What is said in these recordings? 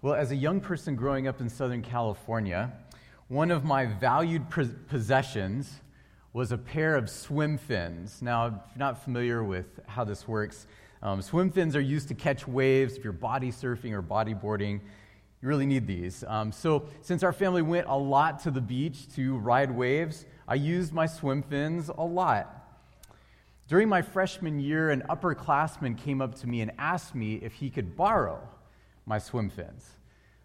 Well, as a young person growing up in Southern California, one of my valued possessions was a pair of swim fins. Now, if you're not familiar with how this works, swim fins are used to catch waves. If you're body surfing or bodyboarding, you really need these. So since our family went a lot to the beach to ride waves, I used my swim fins a lot. During my freshman year, an upperclassman came up to me and asked me if he could borrow my swim fins.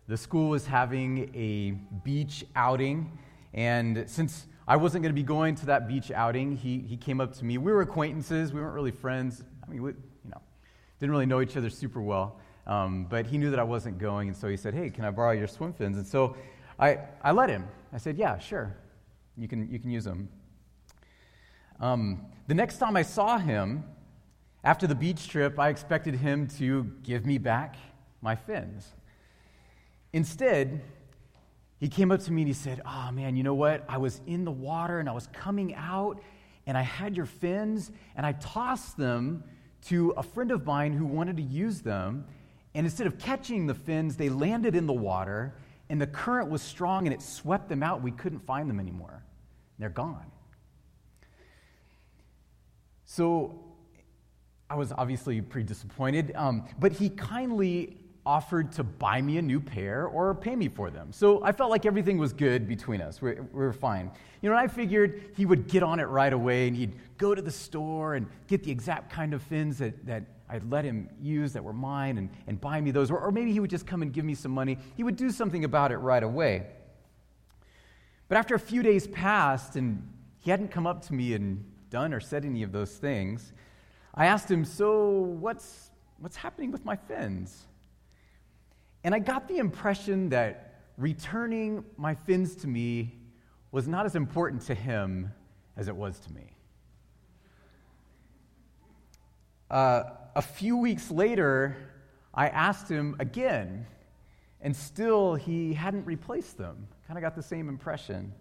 The school was having a beach outing, and since I wasn't going to be going to that beach outing, he came up to me. We were acquaintances. We weren't really friends. I mean, we didn't really know each other super well, but he knew that I wasn't going, and so he said, "Hey, can I borrow your swim fins?" And so I let him. I said, "Yeah, sure. You can use them." The next time I saw him, after the beach trip, I expected him to give me back my fins. Instead, he came up to me and he said, "Oh man, you know what? I was in the water and I was coming out and I had your fins and I tossed them to a friend of mine who wanted to use them. And instead of catching the fins, they landed in the water and the current was strong and it swept them out. We couldn't find them anymore. They're gone." So I was obviously pretty disappointed, but he kindly offered to buy me a new pair or pay me for them. So I felt like everything was good between us. We were fine. You know, and I figured he would get on it right away and he'd go to the store and get the exact kind of fins that I'd let him use that were mine and buy me those. Or maybe he would just come and give me some money. He would do something about it right away. But after a few days passed and he hadn't come up to me and done or said any of those things, I asked him, "So what's happening with my fins?" And I got the impression that returning my fins to me was not as important to him as it was to me. A few weeks later, I asked him again, and still he hadn't replaced them. Kind of got the same impression.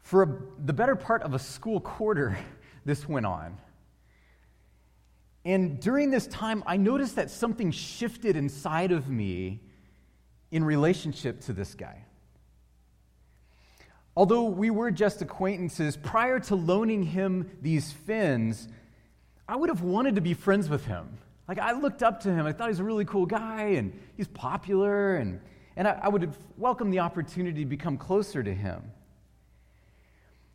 For the better part of a school quarter, this went on. And during this time, I noticed that something shifted inside of me in relationship to this guy. Although we were just acquaintances, prior to loaning him these fins, I would have wanted to be friends with him. Like, I looked up to him. I thought he was a really cool guy, and he's popular, and I would have welcomed the opportunity to become closer to him.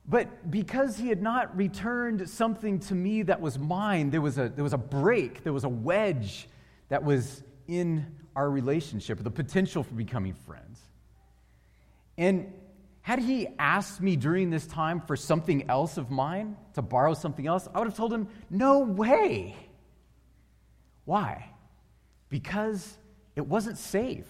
But because he had not returned something to me that was mine, there was a break, there was a wedge that was in our relationship, the potential for becoming friends. And had he asked me during this time for something else of mine, to borrow something else, I would have told him, "No way." Why? Because it wasn't safe.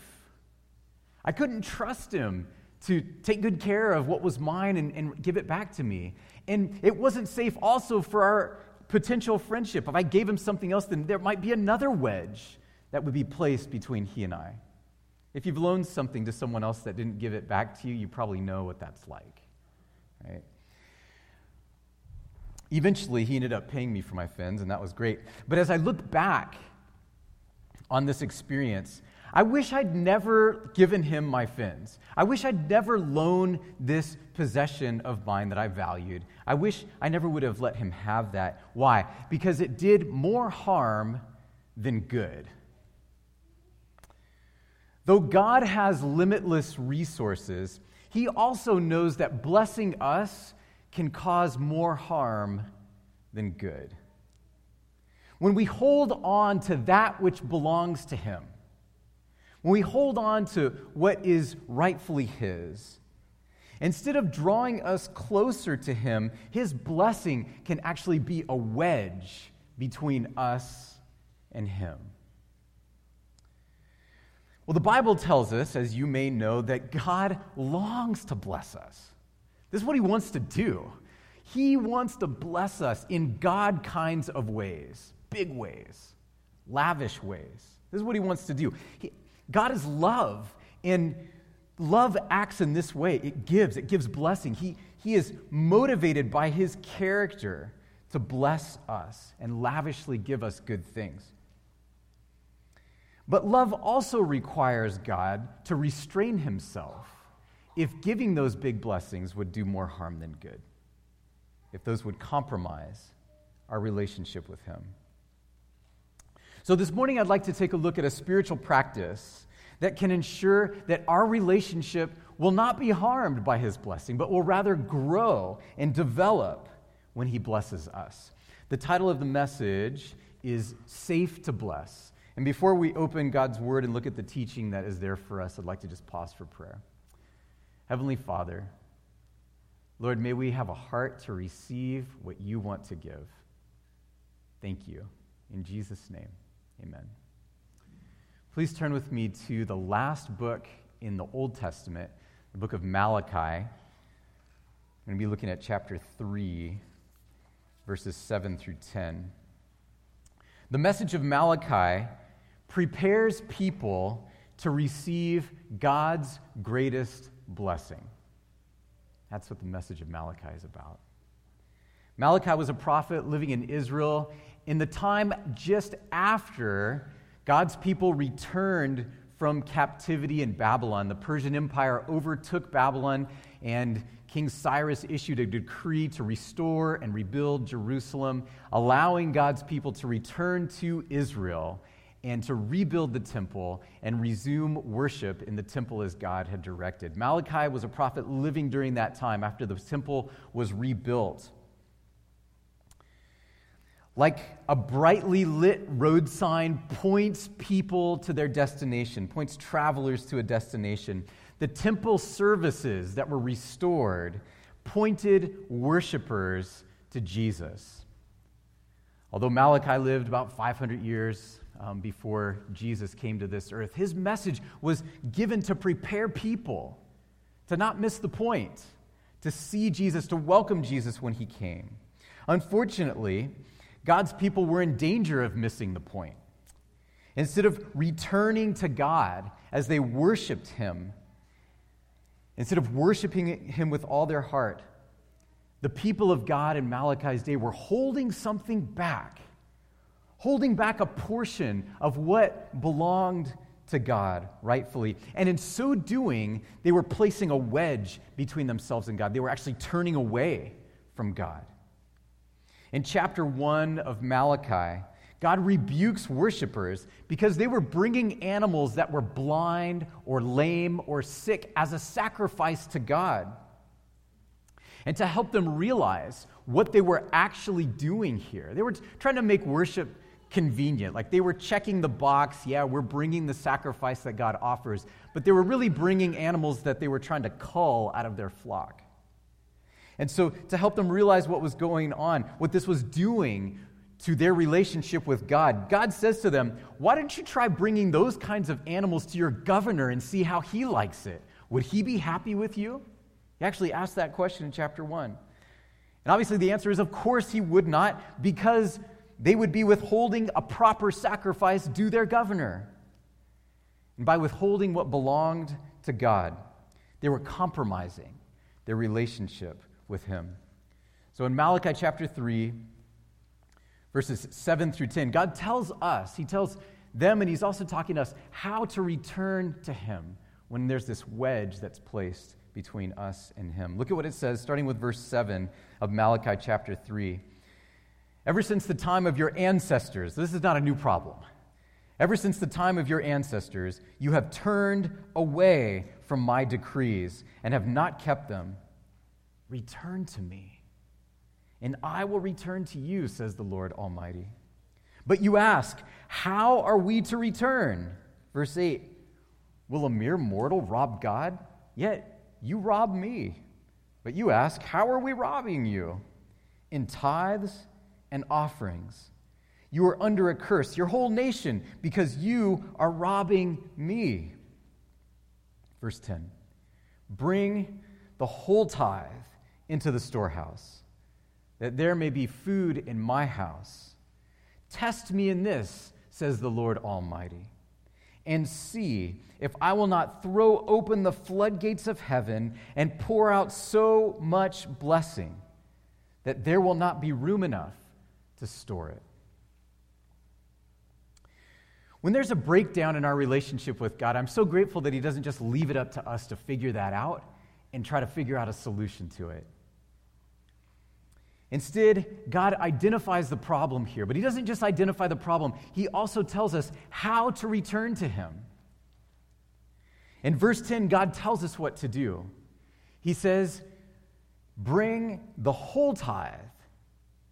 I couldn't trust him to take good care of what was mine and give it back to me. And it wasn't safe also for our potential friendship. If I gave him something else, then there might be another wedge that would be placed between he and I. If you've loaned something to someone else that didn't give it back to you, you probably know what that's like, right? Eventually, he ended up paying me for my fins, and that was great. But as I look back on this experience, I wish I'd never given him my fins. I wish I'd never loaned this possession of mine that I valued. I wish I never would have let him have that. Why? Because it did more harm than good. Though God has limitless resources, he also knows that blessing us can cause more harm than good. When we hold on to that which belongs to him, when we hold on to what is rightfully his, instead of drawing us closer to him, his blessing can actually be a wedge between us and him. Well, the Bible tells us, as you may know, that God longs to bless us. This is what he wants to do. He wants to bless us in God kinds of ways, big ways, lavish ways. This is what he wants to do. God is love, and love acts in this way. It gives blessing. He is motivated by his character to bless us and lavishly give us good things. But love also requires God to restrain himself if giving those big blessings would do more harm than good, if those would compromise our relationship with him. So this morning I'd like to take a look at a spiritual practice that can ensure that our relationship will not be harmed by his blessing, but will rather grow and develop when he blesses us. The title of the message is Safe to Bless. And before we open God's Word and look at the teaching that is there for us, I'd like to just pause for prayer. Heavenly Father, Lord, may we have a heart to receive what you want to give. Thank you. In Jesus' name, amen. Please turn with me to the last book in the Old Testament, the book of Malachi. I'm going to be looking at chapter 3, verses 7 through 10. The message of Malachi prepares people to receive God's greatest blessing. That's what the message of Malachi is about. Malachi was a prophet living in Israel in the time just after God's people returned from captivity in Babylon. The Persian Empire overtook Babylon, and King Cyrus issued a decree to restore and rebuild Jerusalem, allowing God's people to return to Israel and to rebuild the temple and resume worship in the temple as God had directed. Malachi was a prophet living during that time after the temple was rebuilt. Like a brightly lit road sign points people to their destination, points travelers to a destination. The temple services that were restored pointed worshipers to Jesus. Although Malachi lived about 500 years before Jesus came to this earth, his message was given to prepare people to not miss the point, to see Jesus, to welcome Jesus when he came. Unfortunately, God's people were in danger of missing the point. Instead of returning to God as they worshiped him, instead of worshiping him with all their heart, the people of God in Malachi's day were holding back a portion of what belonged to God rightfully. And in so doing, they were placing a wedge between themselves and God. They were actually turning away from God. In chapter 1 of Malachi, God rebukes worshipers because they were bringing animals that were blind or lame or sick as a sacrifice to God. And to help them realize what they were actually doing here, they were trying to make worship convenient. Like they were checking the box, yeah, we're bringing the sacrifice that God offers, but they were really bringing animals that they were trying to cull out of their flock. And so to help them realize what was going on, what this was doing to their relationship with God, God says to them, why don't you try bringing those kinds of animals to your governor and see how he likes it? Would he be happy with you? He actually asked that question in chapter 1. And obviously the answer is, of course he would not, because they would be withholding a proper sacrifice due their governor. And by withholding what belonged to God, they were compromising their relationship with him. So in Malachi chapter 3, verses 7 through 10, God tells us, he tells them, and he's also talking to us, how to return to him when there's this wedge that's placed between us and him. Look at what it says, starting with verse 7 of Malachi chapter 3. Ever since the time of your ancestors, this is not a new problem. Ever since the time of your ancestors, you have turned away from my decrees and have not kept them. Return to me, and I will return to you, says the Lord Almighty. But you ask, how are we to return? Verse 8, will a mere mortal rob God? Yet you rob me. But you ask, how are we robbing you? In tithes and offerings. You are under a curse, your whole nation, because you are robbing me. Verse 10, bring the whole tithe into the storehouse, that there may be food in my house. Test me in this, says the Lord Almighty, and see if I will not throw open the floodgates of heaven and pour out so much blessing that there will not be room enough to store it. When there's a breakdown in our relationship with God, I'm so grateful that he doesn't just leave it up to us to figure that out and try to figure out a solution to it. Instead, God identifies the problem here, but he doesn't just identify the problem. He also tells us how to return to him. In verse 10, God tells us what to do. He says, bring the whole tithe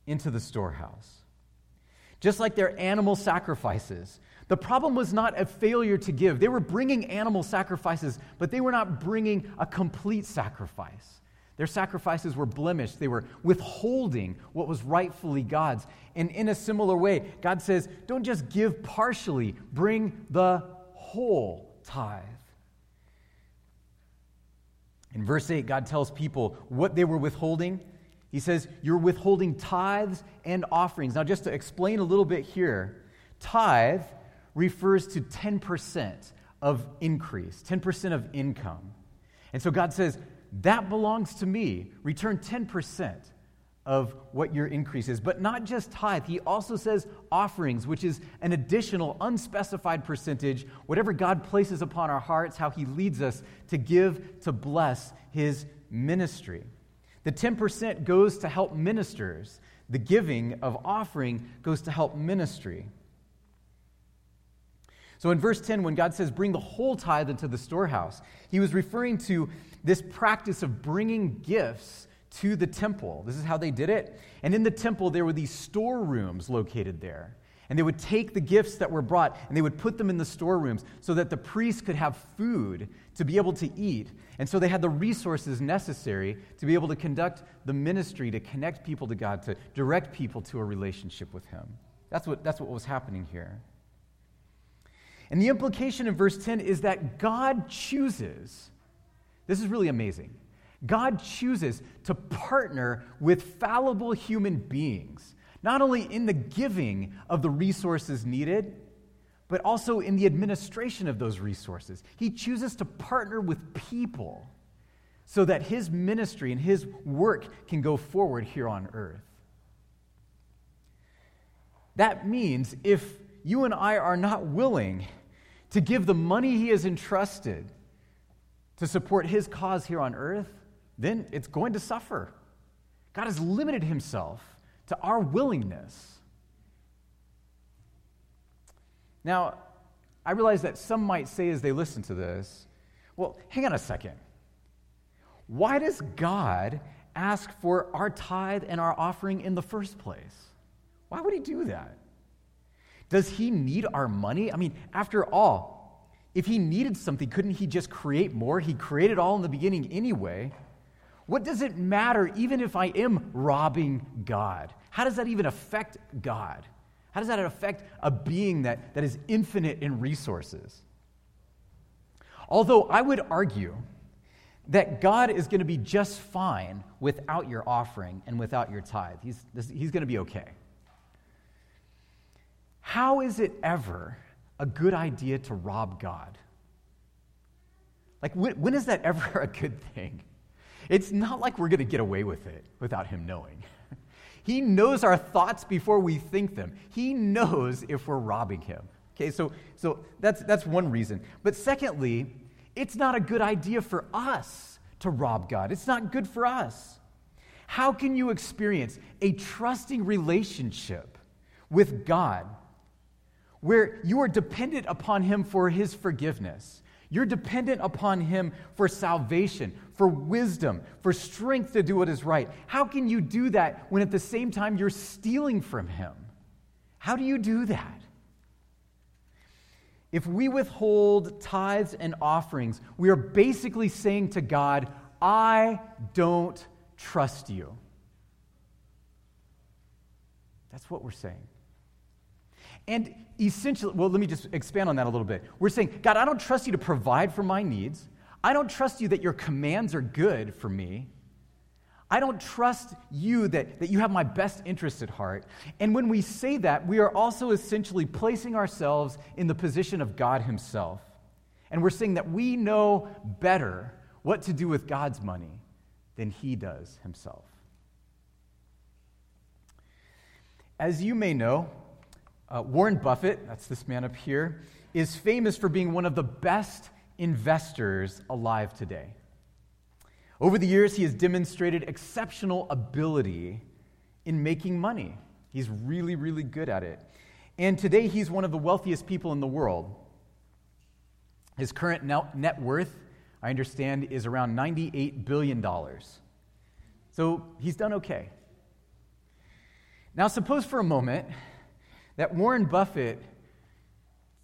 into the storehouse. Just like their animal sacrifices. The problem was not a failure to give. They were bringing animal sacrifices, but they were not bringing a complete sacrifice. Their sacrifices were blemished. They were withholding what was rightfully God's. And in a similar way, God says, don't just give partially. Bring the whole tithe. In verse 8, God tells people what they were withholding. He says, you're withholding tithes and offerings. Now, just to explain a little bit here, tithe refers to 10% of increase, 10% of income. And so God says, that belongs to me. Return 10% of what your increase is. But not just tithe. He also says offerings, which is an additional unspecified percentage, whatever God places upon our hearts, how he leads us to give, to bless his ministry. The 10% goes to help ministers. The giving of offering goes to help ministry. So in verse 10, when God says, bring the whole tithe into the storehouse, he was referring to this practice of bringing gifts to the temple. This is how they did it. And in the temple, there were these storerooms located there. And they would take the gifts that were brought and they would put them in the storerooms so that the priests could have food to be able to eat. And so they had the resources necessary to be able to conduct the ministry, to connect people to God, to direct people to a relationship with him. That's what was happening here. And the implication in verse 10 is that God chooses, this is really amazing, God chooses to partner with fallible human beings, not only in the giving of the resources needed, but also in the administration of those resources. He chooses to partner with people so that his ministry and his work can go forward here on earth. That means if you and I are not willing to give the money he has entrusted to support his cause here on earth, then it's going to suffer. God has limited himself to our willingness. Now, I realize that some might say as they listen to this, well, hang on a second. Why does God ask for our tithe and our offering in the first place? Why would he do that? Does he need our money? I mean, after all, if he needed something, couldn't he just create more? He created all in the beginning anyway. What does it matter even if I am robbing God? How does that even affect God? How does that affect a being that is infinite in resources? Although I would argue that God is going to be just fine without your offering and without your tithe. He's going to be okay. How is it ever a good idea to rob God? Like, when is that ever a good thing? It's not like we're going to get away with it without him knowing. He knows our thoughts before we think them. He knows if we're robbing him. Okay, so that's one reason. But secondly, it's not a good idea for us to rob God. It's not good for us. How can you experience a trusting relationship with God where you are dependent upon him for his forgiveness? You're dependent upon him for salvation, for wisdom, for strength to do what is right. How can you do that when at the same time you're stealing from him? How do you do that? If we withhold tithes and offerings, we are basically saying to God, I don't trust you. That's what we're saying. And essentially, well, let me just expand on that a little bit. We're saying, God, I don't trust you to provide for my needs. I don't trust you that your commands are good for me. I don't trust you that you have my best interest at heart. And when we say that, we are also essentially placing ourselves in the position of God himself. And we're saying that we know better what to do with God's money than he does himself. As you may know, Warren Buffett, that's this man up here, is famous for being one of the best investors alive today. Over the years, he has demonstrated exceptional ability in making money. He's really, really good at it. And today, he's one of the wealthiest people in the world. His current net worth, I understand, is around $98 billion. So he's done okay. Now, suppose for a moment that Warren Buffett,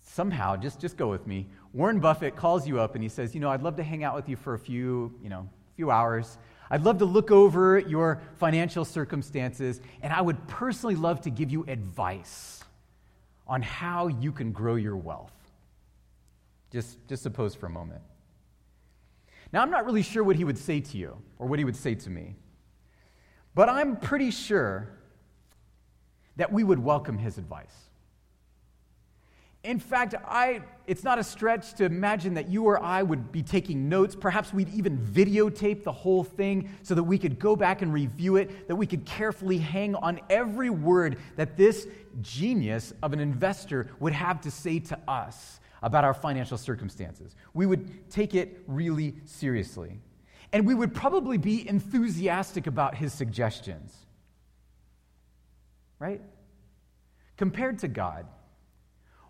somehow, just go with me, Warren Buffett calls you up and he says, I'd love to hang out with you for a few hours. I'd love to look over your financial circumstances, and I would personally love to give you advice on how you can grow your wealth. Just suppose for a moment. Now, I'm not really sure what he would say to you or what he would say to me, but I'm pretty sure that we would welcome his advice. In fact, it's not a stretch to imagine that you or I would be taking notes. Perhaps we'd even videotape the whole thing so that we could go back and review it, that we could carefully hang on every word that this genius of an investor would have to say to us about our financial circumstances. We would take it really seriously. And we would probably be enthusiastic about his suggestions. Right? Compared to God,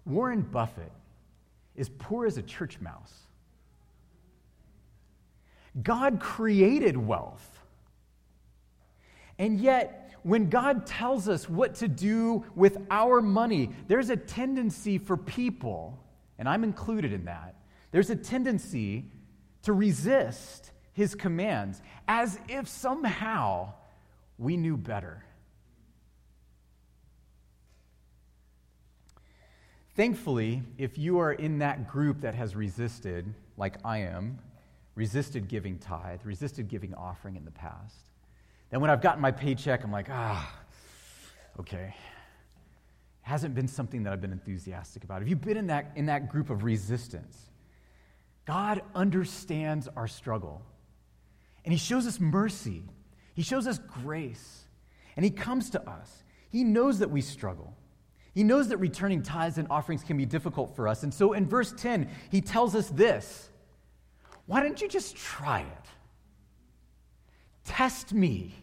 Warren Buffett is poor as a church mouse. God created wealth. And yet, when God tells us what to do with our money, there's a tendency for people, and I'm included in that, there's a tendency to resist his commands as if somehow we knew better. Thankfully, if you are in that group that has resisted, like I am, resisted giving tithe, resisted giving offering in the past, then when I've gotten my paycheck, I'm like, okay. It hasn't been something that I've been enthusiastic about. If you've been in that group of resistance, God understands our struggle, and he shows us mercy. He shows us grace, and he comes to us. He knows that we struggle. He knows that returning tithes and offerings can be difficult for us. And so in verse 10, he tells us this. Why don't you just try it? Test me.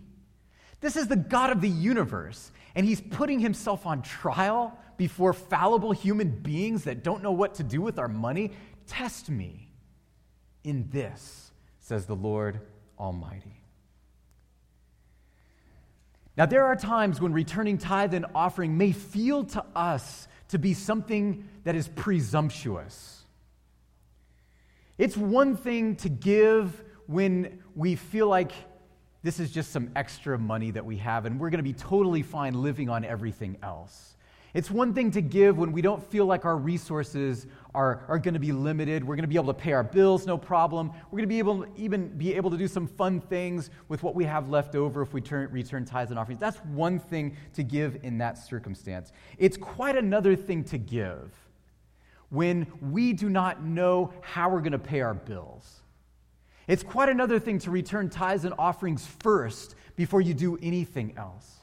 This is the God of the universe, and he's putting himself on trial before fallible human beings that don't know what to do with our money. Test me in this, says the Lord Almighty. Now, there are times when returning tithe and offering may feel to us to be something that is presumptuous. It's one thing to give when we feel like this is just some extra money that we have and we're going to be totally fine living on everything else. It's one thing to give when we don't feel like our resources are going to be limited. We're going to be able to pay our bills, no problem. We're going to be able to do some fun things with what we have left over if we return tithes and offerings. That's one thing to give in that circumstance. It's quite another thing to give when we do not know how we're going to pay our bills. It's quite another thing to return tithes and offerings first before you do anything else.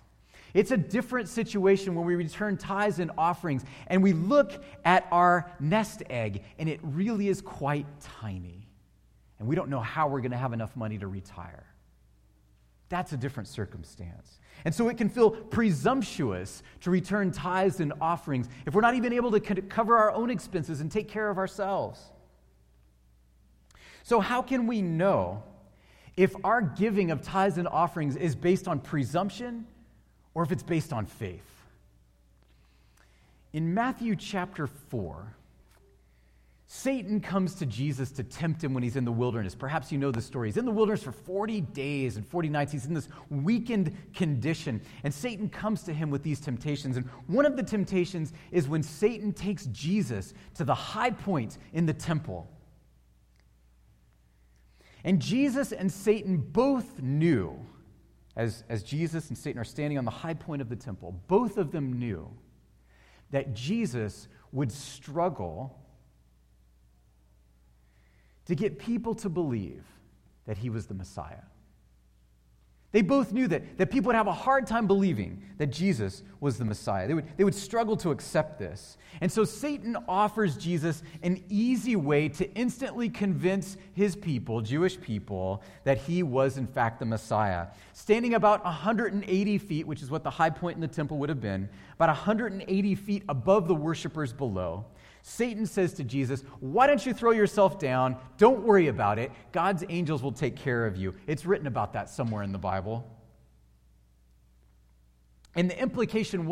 It's a different situation when we return tithes and offerings and we look at our nest egg and it really is quite tiny. And we don't know how we're going to have enough money to retire. That's a different circumstance. And so it can feel presumptuous to return tithes and offerings if we're not even able to cover our own expenses and take care of ourselves. So how can we know if our giving of tithes and offerings is based on presumption or if it's based on faith? In Matthew chapter 4, Satan comes to Jesus to tempt him when he's in the wilderness. Perhaps you know the story. He's in the wilderness for 40 days and 40 nights. He's in this weakened condition. And Satan comes to him with these temptations. And one of the temptations is when Satan takes Jesus to the high point in the temple. And Jesus and Satan both knew, as Jesus and Satan are standing on the high point of the temple, both of them knew that Jesus would struggle to get people to believe that he was the Messiah, They both knew that people would have a hard time believing that Jesus was the Messiah. They would struggle to accept this. And so Satan offers Jesus an easy way to instantly convince his people, Jewish people, that he was in fact the Messiah. Standing about 180 feet, which is what the high point in the temple would have been, about 180 feet above the worshipers below, Satan says to Jesus, "Why don't you throw yourself down? Don't worry about it. God's angels will take care of you." It's written about that somewhere in the Bible. And the implication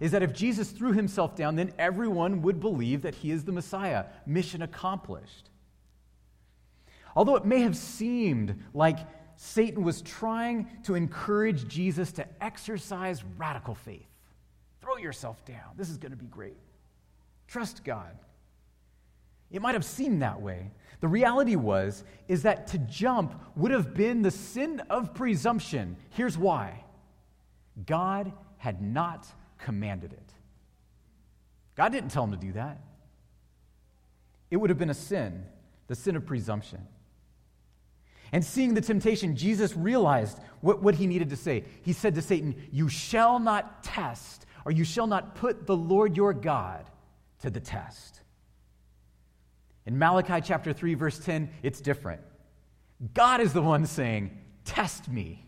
is that if Jesus threw himself down, then everyone would believe that he is the Messiah. Mission accomplished. Although it may have seemed like Satan was trying to encourage Jesus to exercise radical faith. Throw yourself down. This is going to be great. Trust God. It might have seemed that way. The reality is that to jump would have been the sin of presumption. Here's why. God had not commanded it. God didn't tell him to do that. It would have been a sin, the sin of presumption. And seeing the temptation, Jesus realized what he needed to say. He said to Satan, "You shall not test, or you shall not put the Lord your God to the test." In Malachi chapter 3, verse 10, it's different. God is the one saying, "Test me."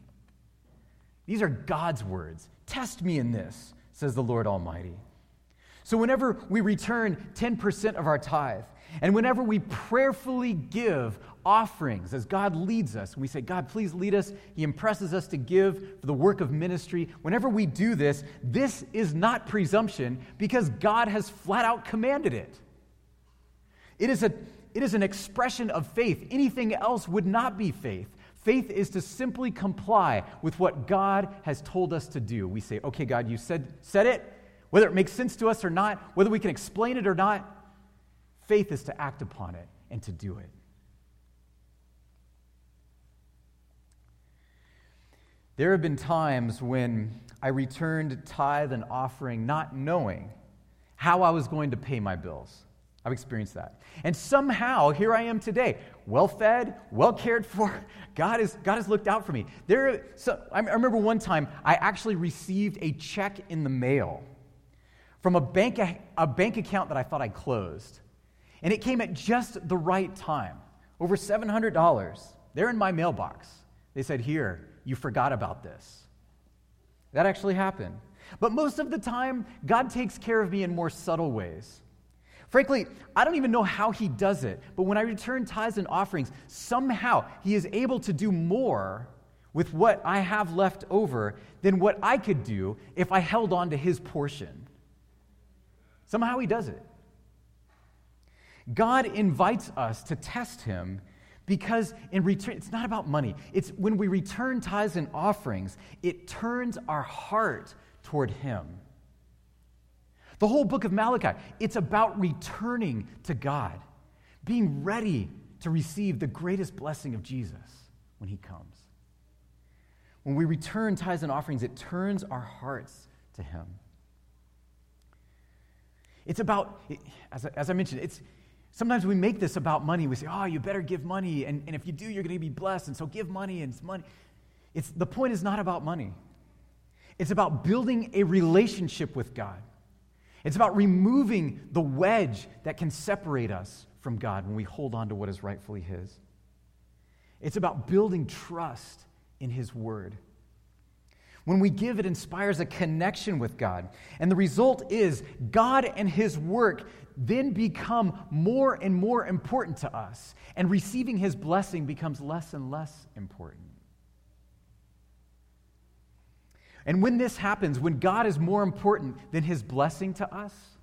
These are God's words. "Test me in this," says the Lord Almighty. So whenever we return 10% of our tithe, and whenever we prayerfully give offerings as God leads us, we say, "God, please lead us." He impresses us to give for the work of ministry. Whenever we do this, this is not presumption because God has flat out commanded it. It is an expression of faith. Anything else would not be faith. Faith is to simply comply with what God has told us to do. We say, "Okay, God, you said it, whether it makes sense to us or not, whether we can explain it or not." Faith is to act upon it and to do it. There have been times when I returned tithe and offering not knowing how I was going to pay my bills. I've experienced that. And somehow, here I am today, well-fed, well-cared for. God has looked out for me. I remember one time I actually received a check in the mail from a bank account that I thought I closed. And it came at just the right time, over $700. They're in my mailbox. They said, "Here, you forgot about this." That actually happened. But most of the time, God takes care of me in more subtle ways. Frankly, I don't even know how he does it, but when I return tithes and offerings, somehow he is able to do more with what I have left over than what I could do if I held on to his portion. Somehow he does it. God invites us to test him because in return, it's not about money. It's when we return tithes and offerings, it turns our heart toward him. The whole book of Malachi, it's about returning to God, being ready to receive the greatest blessing of Jesus when he comes. When we return tithes and offerings, it turns our hearts to him. It's about, as I mentioned, it's sometimes we make this about money. We say, "Oh, you better give money, and if you do, you're going to be blessed, and so give money, and it's money." The point is not about money. It's about building a relationship with God. It's about removing the wedge that can separate us from God when we hold on to what is rightfully his. It's about building trust in his word. When we give, it inspires a connection with God. And the result is God and his work then become more and more important to us, and receiving his blessing becomes less and less important. And when this happens, when God is more important than his blessing to us,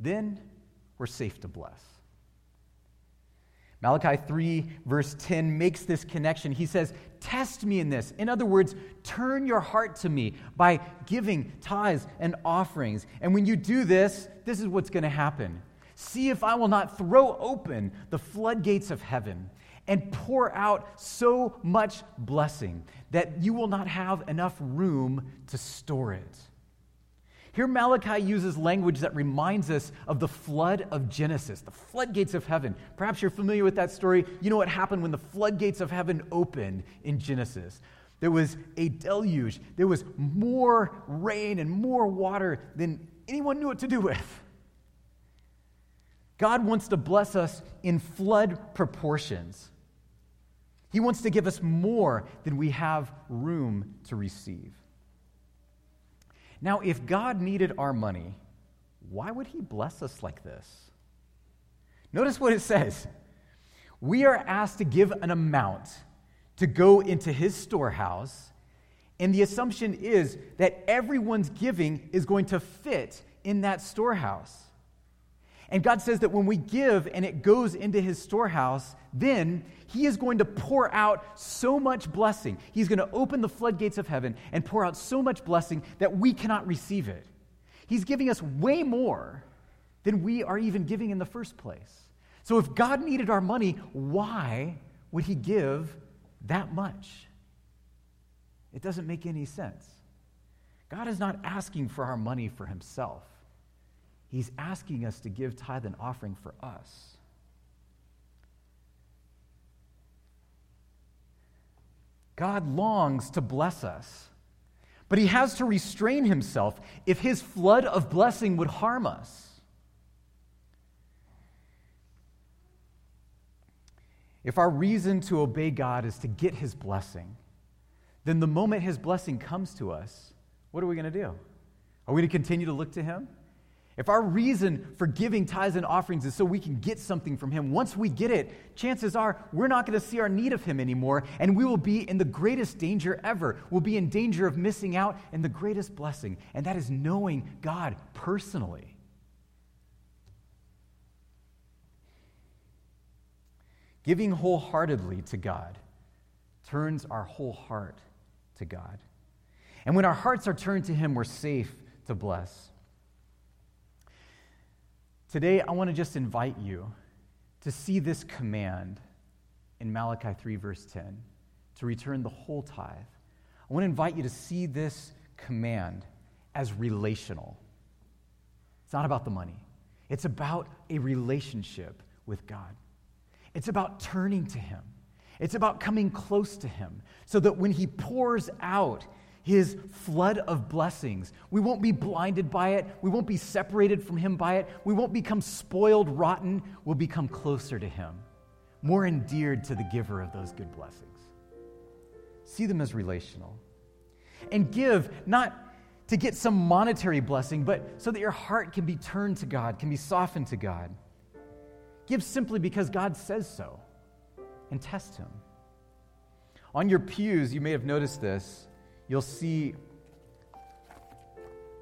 then we're safe to bless. Malachi 3, verse 10 makes this connection. He says, "Test me in this." In other words, turn your heart to me by giving tithes and offerings. And when you do this, this is what's going to happen. "See if I will not throw open the floodgates of heaven and pour out so much blessing that you will not have enough room to store it." Here Malachi uses language that reminds us of the flood of Genesis, the floodgates of heaven. Perhaps you're familiar with that story. You know what happened when the floodgates of heaven opened in Genesis. There was a deluge. There was more rain and more water than anyone knew what to do with. God wants to bless us in flood proportions. He wants to give us more than we have room to receive. Now, if God needed our money, why would he bless us like this? Notice what it says. We are asked to give an amount to go into his storehouse, and the assumption is that everyone's giving is going to fit in that storehouse. And God says that when we give and it goes into his storehouse, then he is going to pour out so much blessing. He's going to open the floodgates of heaven and pour out so much blessing that we cannot receive it. He's giving us way more than we are even giving in the first place. So if God needed our money, why would he give that much? It doesn't make any sense. God is not asking for our money for himself. He's asking us to give tithe and offering for us. God longs to bless us, but he has to restrain himself if his flood of blessing would harm us. If our reason to obey God is to get his blessing, then the moment his blessing comes to us, what are we going to do? Are we going to continue to look to him? If our reason for giving tithes and offerings is so we can get something from him, once we get it, chances are we're not going to see our need of him anymore, and we will be in the greatest danger ever. We'll be in danger of missing out on the greatest blessing, and that is knowing God personally. Giving wholeheartedly to God turns our whole heart to God. And when our hearts are turned to him, we're safe to bless. Today, I want to just invite you to see this command in Malachi 3, verse 10, to return the whole tithe. I want to invite you to see this command as relational. It's not about the money. It's about a relationship with God. It's about turning to him. It's about coming close to him so that when he pours out his flood of blessings, we won't be blinded by it. We won't be separated from him by it. We won't become spoiled, rotten. We'll become closer to him, more endeared to the giver of those good blessings. See them as relational. And give not to get some monetary blessing, but so that your heart can be turned to God, can be softened to God. Give simply because God says so, and test him. On your pews, you may have noticed this. You'll see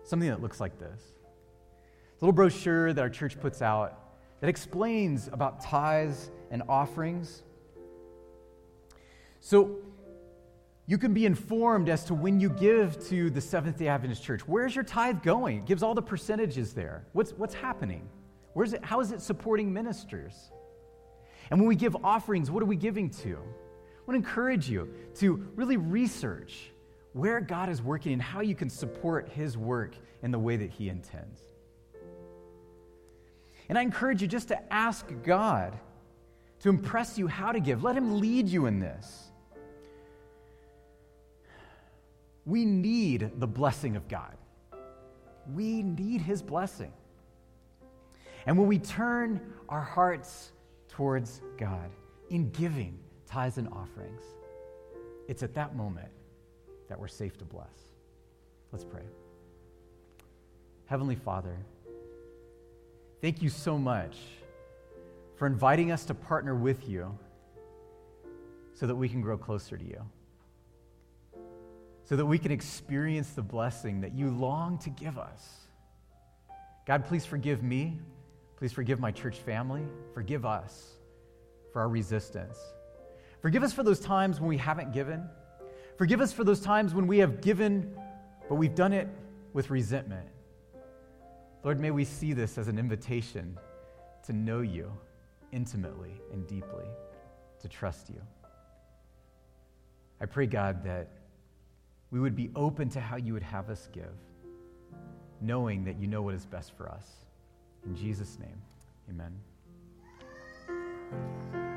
something that looks like this. It's a little brochure that our church puts out that explains about tithes and offerings. So you can be informed as to when you give to the Seventh-day Adventist Church. Where's your tithe going? It gives all the percentages there. What's happening? Where's it? How is it supporting ministers? And when we give offerings, what are we giving to? I want to encourage you to really research where God is working and how you can support his work in the way that he intends. And I encourage you just to ask God to impress you how to give. Let him lead you in this. We need the blessing of God. We need his blessing. And when we turn our hearts towards God in giving tithes and offerings, it's at that moment that we're safe to bless. Let's pray. Heavenly Father, thank you so much for inviting us to partner with you so that we can grow closer to you, so that we can experience the blessing that you long to give us. God, please forgive me. Please forgive my church family. Forgive us for our resistance. Forgive us for those times when we haven't given. Forgive us for those times when we have given, but we've done it with resentment. Lord, may we see this as an invitation to know you intimately and deeply, to trust you. I pray, God, that we would be open to how you would have us give, knowing that you know what is best for us. In Jesus' name, amen.